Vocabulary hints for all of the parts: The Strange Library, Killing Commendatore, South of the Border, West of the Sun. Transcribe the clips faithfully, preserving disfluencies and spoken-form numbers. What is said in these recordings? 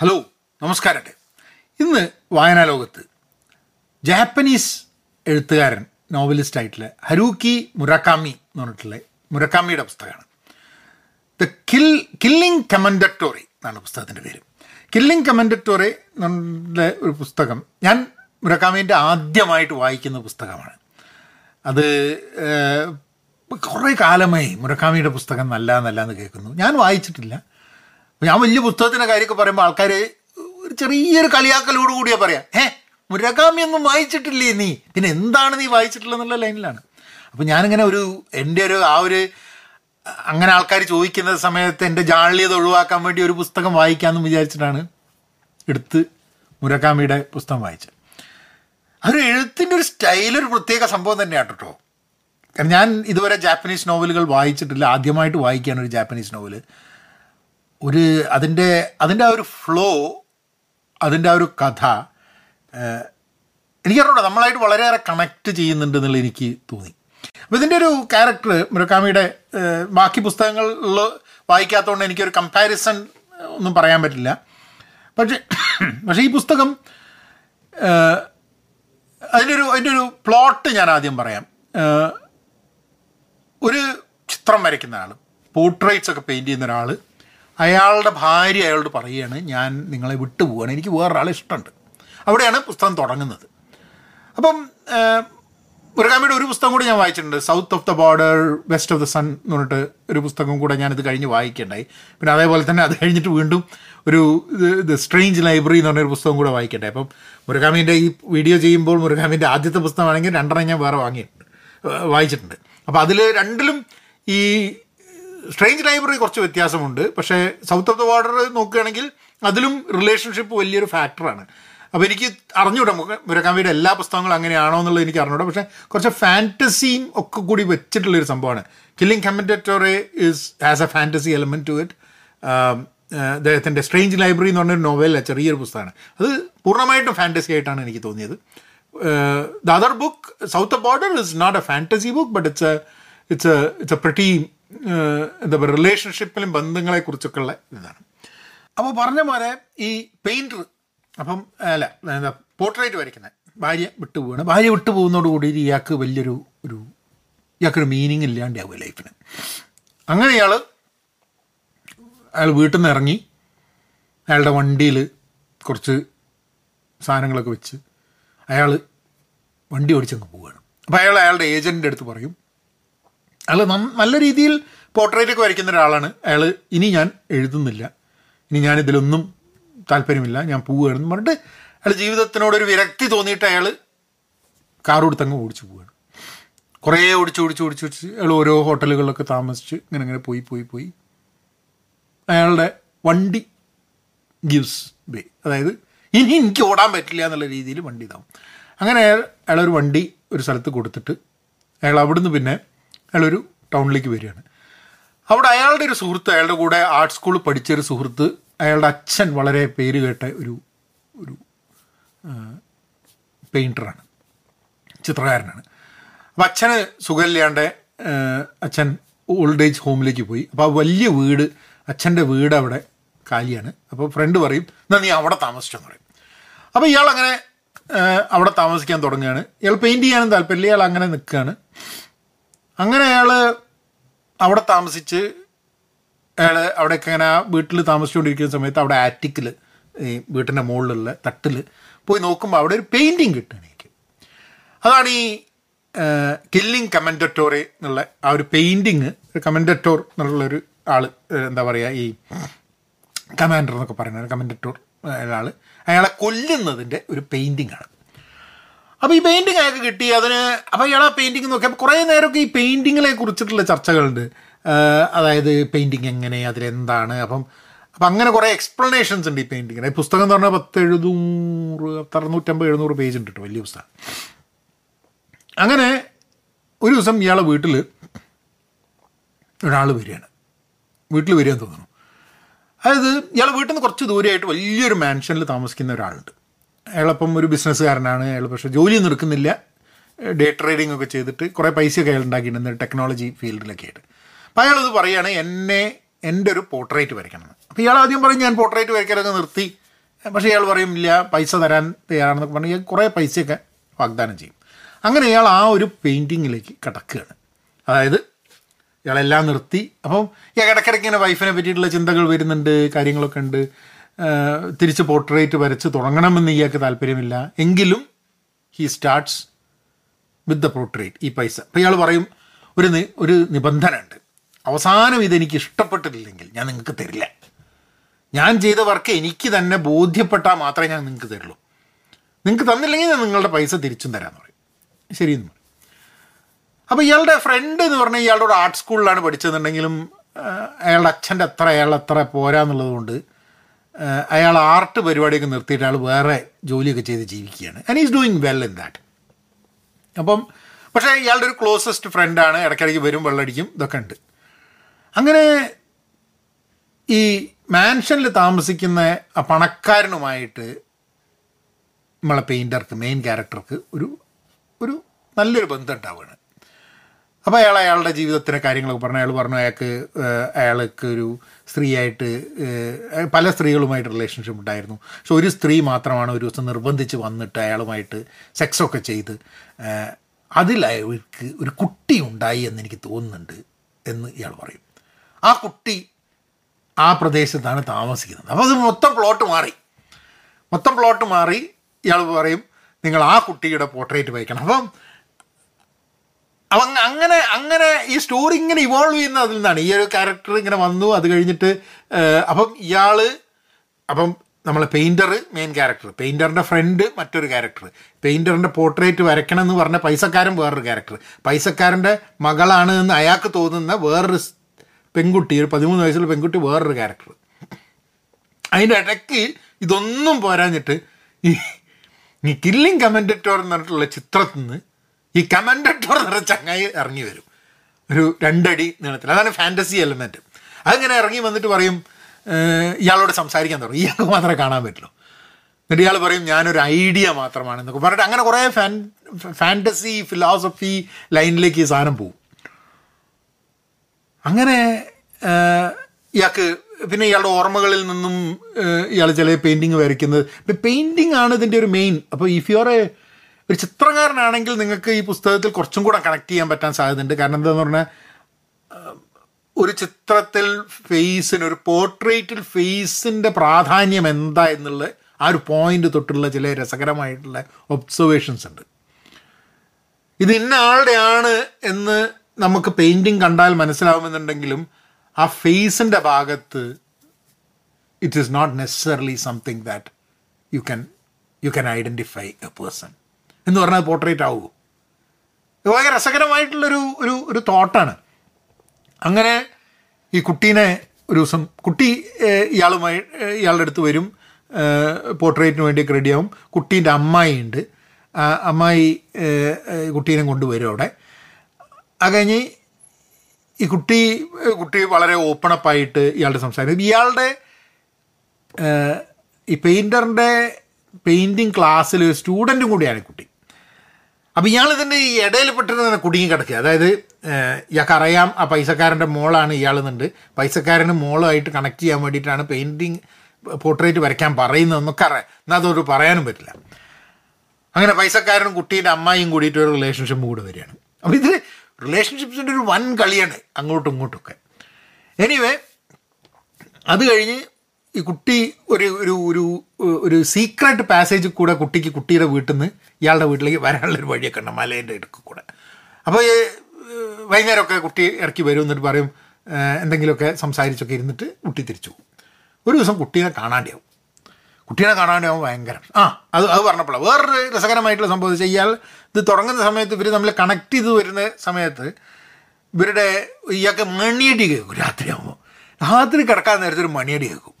Hello, നമസ്കാരട്ടെ. ഇന്ന് വായനാലോകത്ത് Japanese എഴുത്തുകാരൻ novelist ആയിട്ടുള്ള ഹരൂക്കി മുറാക്കാമി എന്ന് പറഞ്ഞിട്ടുള്ള മുറാക്കാമിയുടെ പുസ്തകമാണ് ദ കിൽ കില്ലിംഗ് കമൻഡറ്റോറി എന്നാണ് പുസ്തകത്തിൻ്റെ പേര്. കില്ലിംഗ് കമൻഡറ്റോറി എന്നുള്ള ഒരു പുസ്തകം ഞാൻ മുറാക്കാമീൻ്റെ ആദ്യമായിട്ട് വായിക്കുന്ന പുസ്തകമാണ്. അത് കുറേ കാലമായി മുറാക്കാമിയുടെ പുസ്തകം നല്ല നല്ല എന്ന് കേൾക്കുന്നു, ഞാൻ വായിച്ചിട്ടില്ല. ഞാൻ വലിയ പുസ്തകത്തിൻ്റെ കാര്യമൊക്കെ പറയുമ്പോൾ ആൾക്കാർ ഒരു ചെറിയൊരു കളിയാക്കലോട് കൂടിയാണ് പറയാം, ഏ മുരാക്കാമി ഒന്നും വായിച്ചിട്ടില്ലേ നീ, പിന്നെ എന്താണ് നീ വായിച്ചിട്ടുള്ളതെന്നുള്ള ലൈനിലാണ്. അപ്പോൾ ഞാനിങ്ങനെ ഒരു എൻ്റെ ഒരു ആ ഒരു അങ്ങനെ ആൾക്കാർ ചോദിക്കുന്ന സമയത്ത് എൻ്റെ ജാള്യത ഒഴിവാക്കാൻ വേണ്ടി ഒരു പുസ്തകം വായിക്കാമെന്ന് വിചാരിച്ചിട്ടാണ് എടുത്ത് മുരാക്കാമിയുടെ പുസ്തകം വായിച്ചത്. അതൊരു എഴുത്തിൻ്റെ ഒരു സ്റ്റൈലൊരു പ്രത്യേക സംഭവം തന്നെയാണ് കേട്ടോ. കാരണം ഞാൻ ഇതുവരെ ജാപ്പനീസ് നോവലുകൾ വായിച്ചിട്ടില്ല, ആദ്യമായിട്ട് വായിക്കുകയാണ് ഒരു ജാപ്പനീസ് നോവല്. ഒരു അതിൻ്റെ അതിൻ്റെ ആ ഒരു ഫ്ലോ, അതിൻ്റെ ആ ഒരു കഥ എനിക്കറിഞ്ഞൂടാ, നമ്മളായിട്ട് വളരെയേറെ കണക്റ്റ് ചെയ്യുന്നുണ്ടെന്നുള്ള എനിക്ക് തോന്നി. അപ്പോൾ ഇതിൻ്റെ ഒരു ക്യാരക്ടർ മുറാക്കാമിയുടെ ബാക്കി പുസ്തകങ്ങളിൽ വായിക്കാത്തതുകൊണ്ട് എനിക്കൊരു കമ്പാരിസൺ ഒന്നും പറയാൻ പറ്റില്ല. പക്ഷേ പക്ഷേ ഈ പുസ്തകം അതിൻ്റെ ഒരു അതിൻ്റെ ഒരു പ്ലോട്ട് ഞാൻ ആദ്യം പറയാം. ഒരു ചിത്രം വരയ്ക്കുന്ന ആൾ, പോർട്രേറ്റ്സ് ഒക്കെ പെയിൻറ്റ് ചെയ്യുന്ന ഒരാൾ, അയാളുടെ ഭാര്യ അയാളോട് പറയുകയാണ്, ഞാൻ നിങ്ങളെ വിട്ടുപോവുകയാണ്, എനിക്ക് വേറൊരാളെ ഇഷ്ടമുണ്ട്. അവിടെയാണ് പുസ്തകം തുടങ്ങുന്നത്. അപ്പം മുറാക്കാമിയുടെ ഒരു പുസ്തകം കൂടി ഞാൻ വായിച്ചിട്ടുണ്ട്, south of the border west of the sun എന്ന് പറഞ്ഞിട്ട് ഒരു പുസ്തകം കൂടെ ഞാനിത് കഴിഞ്ഞ് വായിക്കേണ്ടായി. പിന്നെ അതേപോലെ തന്നെ അത് കഴിഞ്ഞിട്ട് വീണ്ടും ഒരു ദ സ്ട്രേഞ്ച് ലൈബ്രറി എന്ന് പറഞ്ഞൊരു പുസ്തകം കൂടെ വായിക്കണ്ടായി. അപ്പം മുറാക്കാമിൻ്റെ ഈ വീഡിയോ ചെയ്യുമ്പോൾ മുറാക്കാമിൻ്റെ ആദ്യത്തെ പുസ്തകമാണെങ്കിൽ രണ്ടെണ്ണം ഞാൻ വേറെ വാങ്ങിയിട്ടുണ്ട്, വായിച്ചിട്ടുണ്ട്. അപ്പോൾ അതിൽ രണ്ടിലും ഈ സ്ട്രേഞ്ച് ലൈബ്രറി കുറച്ച് വ്യത്യാസമുണ്ട്. പക്ഷേ സൗത്ത് ഓഫ് ദ ബോർഡർ നോക്കുകയാണെങ്കിൽ അതിലും റിലേഷൻഷിപ്പ് വലിയൊരു ഫാക്ടറാണ്. അപ്പോൾ എനിക്ക് അറിഞ്ഞൂടാ മുറാക്കാമിയുടെ എല്ലാ പുസ്തകങ്ങളും അങ്ങനെയാണോ എന്നുള്ളത് എനിക്ക് അറിഞ്ഞൂടാ. പക്ഷേ കുറച്ച് ഫാൻറ്റസിയും ഒക്കെ കൂടി വെച്ചിട്ടുള്ളൊരു സംഭവമാണ്. Killing Commendatore is as a fantasy element to it. അദ്ദേഹത്തിൻ്റെ സ്ട്രേഞ്ച് ലൈബ്രറി എന്ന് പറഞ്ഞൊരു നോവലിലെ ചെറിയൊരു പുസ്തകമാണ്, അത് പൂർണ്ണമായിട്ടും ഫാൻറ്റസി ആയിട്ടാണ് എനിക്ക് തോന്നിയത്. The other book south of border is not a fantasy book, but it's a it's a it's a pretty എന്താ പറയുക, റിലേഷൻഷിപ്പിലും ബന്ധങ്ങളെക്കുറിച്ചൊക്കെ ഉള്ള ഇതാണ്. അപ്പോൾ പറഞ്ഞ പോലെ ഈ പെയിൻറ്റർ, അപ്പം അല്ല എന്താ പോർട്രേറ്റ് വരയ്ക്കുന്നത്, ഭാര്യ വിട്ടു പോവുകയാണ്. ഭാര്യ വിട്ടു പോകുന്നതോടുകൂടി ഇയാൾക്ക് വലിയൊരു ഒരു ഇയാൾക്കൊരു മീനിങ് ഇല്ലാണ്ടാവുക ലൈഫിന്. അങ്ങനെ ഇയാൾ അയാൾ വീട്ടിൽ നിന്ന് ഇറങ്ങി അയാളുടെ വണ്ടിയിൽ കുറച്ച് സാധനങ്ങളൊക്കെ വെച്ച് അയാൾ വണ്ടി ഓടിച്ചങ്ങ് പോവുകയാണ്. അപ്പോൾ അയാൾ അയാളുടെ ഏജൻറ്റിൻ്റെ അടുത്ത് പറയും, അയാൾ നല്ല രീതിയിൽ പോർട്രേറ്റൊക്കെ വരയ്ക്കുന്ന ഒരാളാണ്, അയാൾ ഇനി ഞാൻ എഴുതുന്നില്ല, ഇനി ഞാനിതിലൊന്നും താല്പര്യമില്ല, ഞാൻ പോവുകയാണെന്ന് പറഞ്ഞിട്ട് അയാൾ ജീവിതത്തിനോടൊരു വിരക്തി തോന്നിയിട്ട് അയാൾ കാർ കൊടുത്തങ്ങ് ഓടിച്ചു പോവുകയാണ്. കുറേ ഓടിച്ച് ഓടിച്ച് ഓടിച്ച് ഓടിച്ച് അയാൾ ഓരോ ഹോട്ടലുകളിലൊക്കെ താമസിച്ച് ഇങ്ങനെ ഇങ്ങനെ പോയി പോയി പോയി അയാളുടെ വണ്ടി ഗിവ്സ് വേ, അതായത് ഇനി എനിക്ക് ഓടാൻ പറ്റില്ല എന്നുള്ള രീതിയിൽ വണ്ടി ഇതാവും. അങ്ങനെ അയാൾ അയാളൊരു വണ്ടി ഒരു സ്ഥലത്ത് കൊടുത്തിട്ട് അയാൾ അവിടുന്ന് പിന്നെ അയാളൊരു ടൗണിലേക്ക് വരികയാണ്. അവിടെ അയാളുടെ ഒരു സുഹൃത്ത്, അയാളുടെ കൂടെ ആർട്ട് സ്കൂളിൽ പഠിച്ചൊരു സുഹൃത്ത്, അയാളുടെ അച്ഛൻ വളരെ പേര് കേട്ട ഒരു ഒരു പെയിൻറ്ററാണ്, ചിത്രകാരനാണ്. അപ്പം അച്ഛന് സുഖമില്ലാണ്ട് അച്ഛൻ ഓൾഡ് ഏജ് ഹോമിലേക്ക് പോയി. അപ്പോൾ ആ വലിയ വീട്, അച്ഛൻ്റെ വീട് അവിടെ കാലിയാണ്. അപ്പോൾ ഫ്രണ്ട് പറയും, എന്നാൽ നീ അവിടെ താമസിച്ചെന്ന് പറയും. അപ്പോൾ ഇയാളങ്ങനെ അവിടെ താമസിക്കാൻ തുടങ്ങുകയാണ്. ഇയാൾ പെയിൻറ്റ് ചെയ്യാനും താല്പര്യമില്ല, ഇയാൾ അങ്ങനെ നിൽക്കുകയാണ്. അങ്ങനെ അയാൾ അവിടെ താമസിച്ച് അയാൾ അവിടെയൊക്കെ അങ്ങനെ വീട്ടിൽ താമസിച്ചുകൊണ്ടിരിക്കുന്ന സമയത്ത് അവിടെ ആറ്റിക്കിൽ, ഈ വീട്ടിൻ്റെ മുകളിലുള്ള തട്ടിൽ പോയി നോക്കുമ്പോൾ അവിടെ ഒരു പെയിൻറ്റിങ് കിട്ടുകയാണ് എനിക്ക്. അതാണ് ഈ കില്ലിംഗ് കമൻഡറ്റോറെ എന്നുള്ള ആ ഒരു പെയിൻറ്റിങ്. കമൻഡറ്റോർ എന്നുള്ളൊരു ആൾ, എന്താ പറയുക, ഈ കമാൻഡർ എന്നൊക്കെ പറയുന്ന കമൻഡറ്റോർ ഒരാൾ അയാളെ കൊല്ലുന്നതിൻ്റെ ഒരു പെയിൻറ്റിങ് ആണ്. അപ്പോൾ ഈ പെയിൻറ്റിങ് അയാൾക്ക് കിട്ടി. അതിന് അപ്പോൾ ഇയാൾ ആ പെയിൻറ്റിങ് നോക്കി. അപ്പോൾ കുറേ നേരമൊക്കെ ഈ പെയിൻറ്റിങ്ങിനെ കുറിച്ചിട്ടുള്ള ചർച്ചകളുണ്ട്, അതായത് പെയിൻറ്റിങ് എങ്ങനെ, അതിലെന്താണ്. അപ്പം അപ്പം അങ്ങനെ കുറേ എക്സ്പ്ലനേഷൻസ് ഉണ്ട് ഈ പെയിൻറ്റിങ്ങിന്. ഈ പുസ്തകം എന്ന് പറഞ്ഞാൽ പത്ത് എഴുന്നൂറ് അറുന്നൂറ്റമ്പത് എഴുന്നൂറ് പേജ് ഉണ്ട് കേട്ടോ, വലിയ പുസ്തകം. അങ്ങനെ ഒരു ദിവസം ഇയാളെ വീട്ടിൽ ഒരാൾ വരികയാണ്, വീട്ടിൽ വരികയെന്ന് തോന്നുന്നു. അതായത് ഇയാൾ വീട്ടിൽ നിന്ന് കുറച്ച് ദൂരെയായിട്ട് വലിയൊരു മാൻഷനിൽ താമസിക്കുന്ന ഒരാളുണ്ട്. അയാളപ്പം ഒരു ബിസിനസ്സുകാരനാണ്. അയാൾ പക്ഷേ ജോലിയൊന്നും എടുക്കുന്നില്ല, ഡേ ട്രേഡിംഗ് ഒക്കെ ചെയ്തിട്ട് കുറേ പൈസയൊക്കെ അയാൾ ഉണ്ടാക്കിയിട്ടുണ്ട് ടെക്നോളജി ഫീൽഡിലൊക്കെ ആയിട്ട്. അപ്പോൾ അയാളത് പറയുകയാണ്, എന്നെ എൻ്റെ ഒരു പോർട്രേറ്റ് വരയ്ക്കണം എന്ന്. അപ്പോൾ ഇയാൾ ആദ്യം പറയും, ഞാൻ പോർട്രേറ്റ് വരയ്ക്കലൊക്കെ നിർത്തി, പക്ഷേ ഇയാൾ പറയും ഇല്ല പൈസ തരാൻ തയ്യാറാണെന്നൊക്കെ പറഞ്ഞാൽ കുറേ പൈസയൊക്കെ വാഗ്ദാനം ചെയ്യും. അങ്ങനെ ഇയാൾ ആ ഒരു പെയിൻറ്റിങ്ങിലേക്ക് കിടക്കുകയാണ്. അതായത് ഇയാളെല്ലാം നിർത്തി. അപ്പം ഇടയ്ക്കിടയ്ക്ക് ഇങ്ങനെ വൈഫിനെ പറ്റിയിട്ടുള്ള ചിന്തകൾ വരുന്നുണ്ട്, കാര്യങ്ങളൊക്കെ ഉണ്ട്. തിരിച്ച് പോർട്രേറ്റ് വരച്ച് തുടങ്ങണമെന്ന് ഇയാൾക്ക് താല്പര്യമില്ല. എങ്കിലും he starts with the portrait. ഈ പൈസ അപ്പോൾ ഇയാൾ പറയും ഒരു ഒരു നിബന്ധന ഉണ്ട്, അവസാനം ഇതെനിക്ക് ഇഷ്ടപ്പെട്ടിട്ടില്ലെങ്കിൽ ഞാൻ നിങ്ങൾക്ക് തരില്ല, ഞാൻ ചെയ്ത വർക്ക് എനിക്ക് തന്നെ ബോധ്യപ്പെട്ടാൽ മാത്രമേ ഞാൻ നിങ്ങൾക്ക് തരുള്ളൂ, നിങ്ങൾക്ക് തന്നില്ലെങ്കിൽ ഞാൻ നിങ്ങളുടെ പൈസ തിരിച്ചും തരാമെന്ന് പറയും. ശരിയെന്ന് പറയും. അപ്പോൾ ഇയാളുടെ ഫ്രണ്ട് എന്ന് പറഞ്ഞാൽ ഇയാളുടെ ആർട്ട് സ്കൂളിലാണ് പഠിച്ചതെന്നുണ്ടെങ്കിലും അയാളുടെ അച്ഛൻ്റെ അത്ര അയാൾ അത്ര പോരാന്നുള്ളത് കൊണ്ട് അയാൾ ആർട്ട് പരിപാടിയൊക്കെ നിർത്തിയിട്ട് അയാൾ വേറെ ജോലിയൊക്കെ ചെയ്ത് ജീവിക്കുകയാണ്. And is doing well in that. അപ്പം പക്ഷേ ഇയാളുടെ ഒരു ക്ലോസസ്റ്റ് ഫ്രണ്ടാണ്, ഇടയ്ക്കിടയ്ക്ക് വരും, വെള്ളടിക്കും, ഇതൊക്കെ ഉണ്ട്. അങ്ങനെ ഈ മാൻഷനിൽ താമസിക്കുന്ന ആ പണക്കാരനുമായിട്ട് നമ്മളെ പെയിൻറ്റർക്ക്, മെയിൻ ക്യാരക്ടർക്ക് ഒരു ഒരു നല്ലൊരു ബന്ധം ഉണ്ടാവുകയാണ്. അപ്പോൾ അയാൾ അയാളുടെ ജീവിതത്തിൻ്റെ കാര്യങ്ങളൊക്കെ പറഞ്ഞു. അയാൾ പറഞ്ഞു അയാൾക്ക് അയാൾക്ക് ഒരു സ്ത്രീയായിട്ട് പല സ്ത്രീകളുമായിട്ട് റിലേഷൻഷിപ്പ് ഉണ്ടായിരുന്നു. പക്ഷെ ഒരു സ്ത്രീ മാത്രമാണ് ഒരു ദിവസം നിർബന്ധിച്ച് വന്നിട്ട് അയാളുമായിട്ട് സെക്സൊക്കെ ചെയ്ത് അതിൽ അയാൾക്ക് ഒരു കുട്ടി ഉണ്ടായി എന്നെനിക്ക് തോന്നുന്നുണ്ട് എന്ന് ഇയാൾ പറയും. ആ കുട്ടി ആ പ്രദേശത്താണ് താമസിക്കുന്നത്. അപ്പോൾ അത് മൊത്തം പ്ലോട്ട് മാറി മൊത്തം പ്ലോട്ട് മാറി ഇയാൾ പറയും നിങ്ങൾ ആ കുട്ടിയുടെ പോർട്രേറ്റ് വയ്ക്കണം. അപ്പം അപ്പം അങ്ങനെ അങ്ങനെ ഈ സ്റ്റോറി ഇങ്ങനെ ഇവോൾവ് ചെയ്യുന്ന അതിൽ നിന്നാണ് ഈ ഒരു ക്യാരക്ടർ ഇങ്ങനെ വന്നു. അത് കഴിഞ്ഞിട്ട് അപ്പം ഇയാൾ അപ്പം നമ്മളെ പെയിൻറ്റർ മെയിൻ ക്യാരക്ടർ, പെയിൻറ്ററിൻ്റെ ഫ്രണ്ട് മറ്റൊരു ക്യാരക്ടർ, പെയിൻറ്ററിൻ്റെ പോർട്രേറ്റ് വരയ്ക്കണം എന്ന് പറഞ്ഞ പൈസക്കാരൻ വേറൊരു ക്യാരക്ടർ, പൈസക്കാരൻ്റെ മകളാണ് എന്ന് അയാൾക്ക് തോന്നുന്ന വേറൊരു പെൺകുട്ടി, ഒരു പതിമൂന്ന് വയസ്സുള്ള പെൺകുട്ടി വേറൊരു ക്യാരക്ടർ. അതിൻ്റെ ഇടയ്ക്ക് ഇതൊന്നും പോരാഞ്ഞിട്ട് ഈ ഈ കില്ലിംഗ് കമൻഡറ്റോർ എന്ന് പറഞ്ഞിട്ടുള്ള ചിത്രത്തിൽ നിന്ന് ഈ കമൻഡറ്റോർ എന്ന് പറഞ്ഞ ചങ്ങായി ഇറങ്ങി വരും ഒരു രണ്ടടി നീളത്തിൽ. അതാണ് ഫാൻറ്റസി എലമെൻറ്റ്. അതിങ്ങനെ ഇറങ്ങി വന്നിട്ട് പറയും ഇയാളോട് സംസാരിക്കാൻ തുടങ്ങും. ഇയാൾക്ക് മാത്രമേ കാണാൻ പറ്റുള്ളൂ. എന്നിട്ട് ഇയാൾ പറയും ഞാനൊരു ഐഡിയ മാത്രമാണ് എന്നൊക്കെ പറഞ്ഞിട്ട് അങ്ങനെ കുറേ ഫാൻ ഫാൻറ്റസി ഫിലോസഫി ലൈനിലേക്ക് ഈ സാധനം പോവും. അങ്ങനെ ഇയാൾക്ക് പിന്നെ ഇയാളുടെ ഓർമ്മകളിൽ നിന്നും ഇയാൾ ചില പെയിൻറ്റിങ് വരയ്ക്കുന്നത്. ഇപ്പം പെയിൻറ്റിങ് ആണ് ഇതിൻ്റെ ഒരു മെയിൻ. അപ്പോൾ ഇഫ് യു ആർ എ ഒരു ചിത്രകാരനാണെങ്കിൽ നിങ്ങൾക്ക് ഈ പുസ്തകത്തിൽ കുറച്ചും കൂടെ കണക്ട് ചെയ്യാൻ പറ്റാൻ സാധ്യതയുണ്ട്. കാരണം എന്താണെന്ന് പറഞ്ഞാൽ ഒരു ചിത്രത്തിൽ ഫേസിന്, ഒരു പോർട്രേറ്റിൽ ഫേസിൻ്റെ പ്രാധാന്യം എന്താ എന്നുള്ള ആ ഒരു പോയിൻ്റ് തൊട്ടുള്ള ചില രസകരമായിട്ടുള്ള ഒബ്സർവേഷൻസ് ഉണ്ട്. ഇത് ഇന്ന ആളുടെയാണ് എന്ന് നമുക്ക് പെയിൻറ്റിങ് കണ്ടാൽ മനസ്സിലാവുമെന്നുണ്ടെങ്കിലും ആ ഫേസിൻ്റെ ഭാഗത്ത് it is not necessarily something that you can you can identify a person എന്ന് പറഞ്ഞാൽ പോർട്രേറ്റ് ആവുമോ? ഇത് വളരെ രസകരമായിട്ടുള്ളൊരു ഒരു ഒരു തോട്ടാണ്. അങ്ങനെ ഈ കുട്ടീനെ ഒരു ദിവസം കുട്ടി ഇയാളുമായി ഇയാളുടെ അടുത്ത് വരും, പോർട്രേറ്റിന് വേണ്ടിയൊക്കെ റെഡിയാവും. കുട്ടീൻ്റെ അമ്മായി ഉണ്ട്, അമ്മായി കുട്ടീനെ കൊണ്ടുവരും അവിടെ. അത് കഴിഞ്ഞ് ഈ കുട്ടി കുട്ടി വളരെ ഓപ്പണപ്പായിട്ട് ഇയാളുടെ സംസാരം. ഇയാളുടെ ഈ പെയിൻറ്ററിൻ്റെ പെയിൻറ്റിങ് ക്ലാസ്സിൽ ഒരു സ്റ്റുഡൻറ്റും കൂടിയാണ് കുട്ടി. അപ്പോൾ ഇയാളിതിൻ്റെ ഈ ഇടയിൽ പെട്ടിരുന്ന കുടുങ്ങി കിടക്കുക. അതായത് ഇയാൾക്കറിയാം ആ പൈസക്കാരൻ്റെ മോളാണ് ഇയാളെന്നുണ്ട്, പൈസക്കാരന് മോളുമായിട്ട് കണക്ട് ചെയ്യാൻ വേണ്ടിയിട്ടാണ് പെയിൻറ്റിങ് പോർട്രേറ്റ് വരയ്ക്കാൻ പറയുന്നതെന്നൊക്കെ അറിയാം. എന്നാൽ അതൊരു പറയാനും പറ്റില്ല. അങ്ങനെ പൈസക്കാരനും കുട്ടീൻ്റെ അമ്മായിയും കൂടിയിട്ട് ഒരു റിലേഷൻഷിപ്പ് കൂടെ വരികയാണ്. അപ്പോൾ ഇത് റിലേഷൻഷിപ്സിൻ്റെ ഒരു വൻ കളിയാണ് അങ്ങോട്ടും ഇങ്ങോട്ടുമൊക്കെ. എനിവേ അത് കഴിഞ്ഞ് ഈ കുട്ടി ഒരു ഒരു ഒരു ഒരു സീക്രട്ട് പാസേജിൽ കൂടെ കുട്ടിക്ക് കുട്ടിയുടെ വീട്ടിൽ നിന്ന് ഇയാളുടെ വീട്ടിലേക്ക് വരാനുള്ളൊരു വഴിയൊക്കെ ഉണ്ട് മലേൻ്റെ ഇടുക്ക് കൂടെ. അപ്പോൾ ഈ വൈകുന്നേരമൊക്കെ കുട്ടി ഇറക്കി വരും, എന്നിട്ട് പറയും എന്തെങ്കിലുമൊക്കെ സംസാരിച്ചൊക്കെ ഇരുന്നിട്ട് കുട്ടി തിരിച്ചു പോകും. ഒരു ദിവസം കുട്ടീനെ കാണാണ്ടാവും. കുട്ടീനെ കാണാണ്ടാവും ഭയങ്കര ആ അത് അത് പറഞ്ഞപ്പോഴാണ് വേറൊരു രസകരമായിട്ടുള്ള സംഭവം വെച്ചാൽ ഇയാൾ ഇത് തുടങ്ങുന്ന സമയത്ത് ഇവർ തമ്മിൽ കണക്ട് ചെയ്ത് വരുന്ന സമയത്ത് ഇവരുടെ ഇയാൾക്ക് മണിയടി കേൾക്കും. രാത്രിയാകുമ്പോൾ രാത്രി കിടക്കാൻ നേരത്തൊരു മണിയടി കേൾക്കും.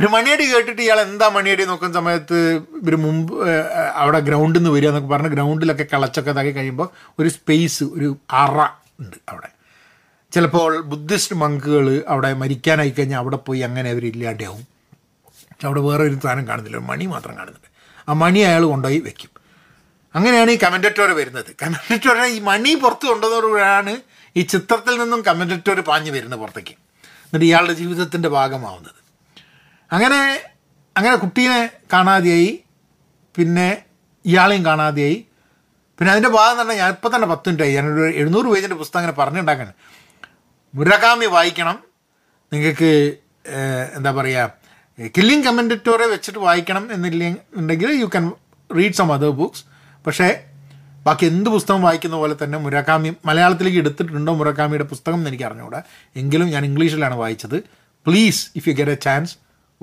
ഒരു മണിയടി കേട്ടിട്ട് ഇയാൾ എന്താ മണിയടി നോക്കുന്ന സമയത്ത് ഇവർ മുമ്പ് അവിടെ ഗ്രൗണ്ടിൽ നിന്ന് വരിക എന്നൊക്കെ പറഞ്ഞ് ഗ്രൗണ്ടിലൊക്കെ കളച്ചൊക്കെ ഇതാക്കി കഴിയുമ്പോൾ ഒരു സ്പേസ്, ഒരു അറ ഉണ്ട് അവിടെ. ചിലപ്പോൾ ബുദ്ധിസ്റ്റ് മങ്കുകൾ അവിടെ മരിക്കാനായി കഴിഞ്ഞാൽ അവിടെ പോയി അങ്ങനെ അവർ ഇല്ലാണ്ടാവും. പക്ഷെ അവിടെ വേറെ ഒരു സാധനം കാണുന്നില്ല, ഒരു മണി മാത്രം കാണുന്നുണ്ട്. ആ മണി അയാൾ കൊണ്ടുപോയി വെക്കും. അങ്ങനെയാണ് ഈ കമൻഡറ്റോറ് വരുന്നത്. കമൻഡറ്റോറിനെ ഈ മണി പുറത്ത് കൊണ്ടുവന്നതോടുകൂടെയാണ് ഈ ചിത്രത്തിൽ നിന്നും കമൻഡറ്റോറ് പാഞ്ഞ് വരുന്നത് പുറത്തേക്ക്, എന്നിട്ട് ഇയാളുടെ ജീവിതത്തിൻ്റെ ഭാഗമാവുന്നത്. അങ്ങനെ അങ്ങനെ കുട്ടീനെ കാണാതെയായി, പിന്നെ ഇയാളെയും കാണാതെയായി. പിന്നെ അതിൻ്റെ ഭാഗം തന്നെ ഞാൻ ഇപ്പം തന്നെ പത്ത് മിനിറ്റായി, ഞാനൊരു എഴുന്നൂറ് പേജിൻ്റെ പുസ്തകം അങ്ങനെ പറഞ്ഞുണ്ടാക്കാൻ. മുരകാമി വായിക്കണം, നിങ്ങൾക്ക് എന്താ പറയുക കില്ലിംഗ് കമൻഡറ്റോറെ വെച്ചിട്ട് വായിക്കണം എന്നില്ല ഉണ്ടെങ്കിൽ you can read some other books. പക്ഷേ ബാക്കി എന്ത് പുസ്തകം വായിക്കുന്ന പോലെ തന്നെ മുരകാമി മലയാളത്തിലേക്ക് എടുത്തിട്ടുണ്ടോ മുരകാമിയുടെ പുസ്തകം എന്ന് എനിക്ക് അറിഞ്ഞുകൂടാ, എങ്കിലും ഞാൻ ഇംഗ്ലീഷിലാണ് വായിച്ചത്. Please if you get a chance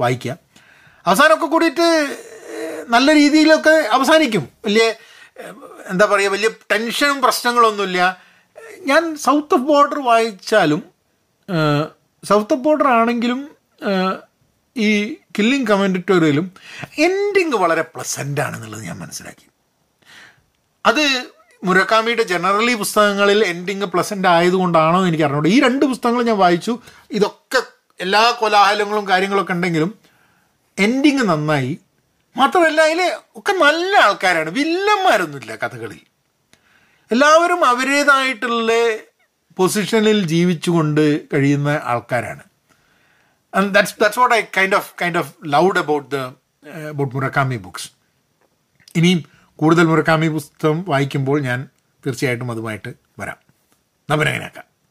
വായിക്കുക. അവസാനമൊക്കെ കൂടിയിട്ട് നല്ല രീതിയിലൊക്കെ അവസാനിക്കും. വലിയ എന്താ പറയുക വലിയ ടെൻഷനും പ്രശ്നങ്ങളൊന്നുമില്ല. ഞാൻ സൗത്ത് ഓഫ് ബോർഡർ വായിച്ചാലും സൗത്ത് ഓഫ് ബോർഡർ ആണെങ്കിലും ഈ കില്ലിംഗ് കമൻഡറ്റോറിയലും എൻഡിങ് വളരെ പ്ലസൻ്റ് ആണെന്നുള്ളത് ഞാൻ മനസ്സിലാക്കി. അത് മുരകാമിയുടെ ജനറലി പുസ്തകങ്ങളിൽ എൻഡിങ് പ്ലസൻ്റ് ആയതുകൊണ്ടാണോ എനിക്ക് അറിഞ്ഞൂടെ. ഈ രണ്ട് പുസ്തകങ്ങൾ ഞാൻ വായിച്ചു, ഇതൊക്കെ എല്ലാ കോലാഹലങ്ങളും കാര്യങ്ങളൊക്കെ ഉണ്ടെങ്കിലും എൻഡിങ് നന്നായി. മാത്രമല്ല അതിൽ ഒക്കെ നല്ല ആൾക്കാരാണ്, വില്ലന്മാരൊന്നുമില്ല കഥകളിൽ. എല്ലാവരും അവരുടേതായിട്ടുള്ള പൊസിഷനിൽ ജീവിച്ചുകൊണ്ട് കഴിയുന്ന ആൾക്കാരാണ്. And that's that's what I kind of kind of loud about the about Murakami books. ഇനിയും കൂടുതൽ മുരകാമി പുസ്തകം വായിക്കുമ്പോൾ ഞാൻ തീർച്ചയായിട്ടും അതുമായിട്ട് വരാം. നമനാക്കാം.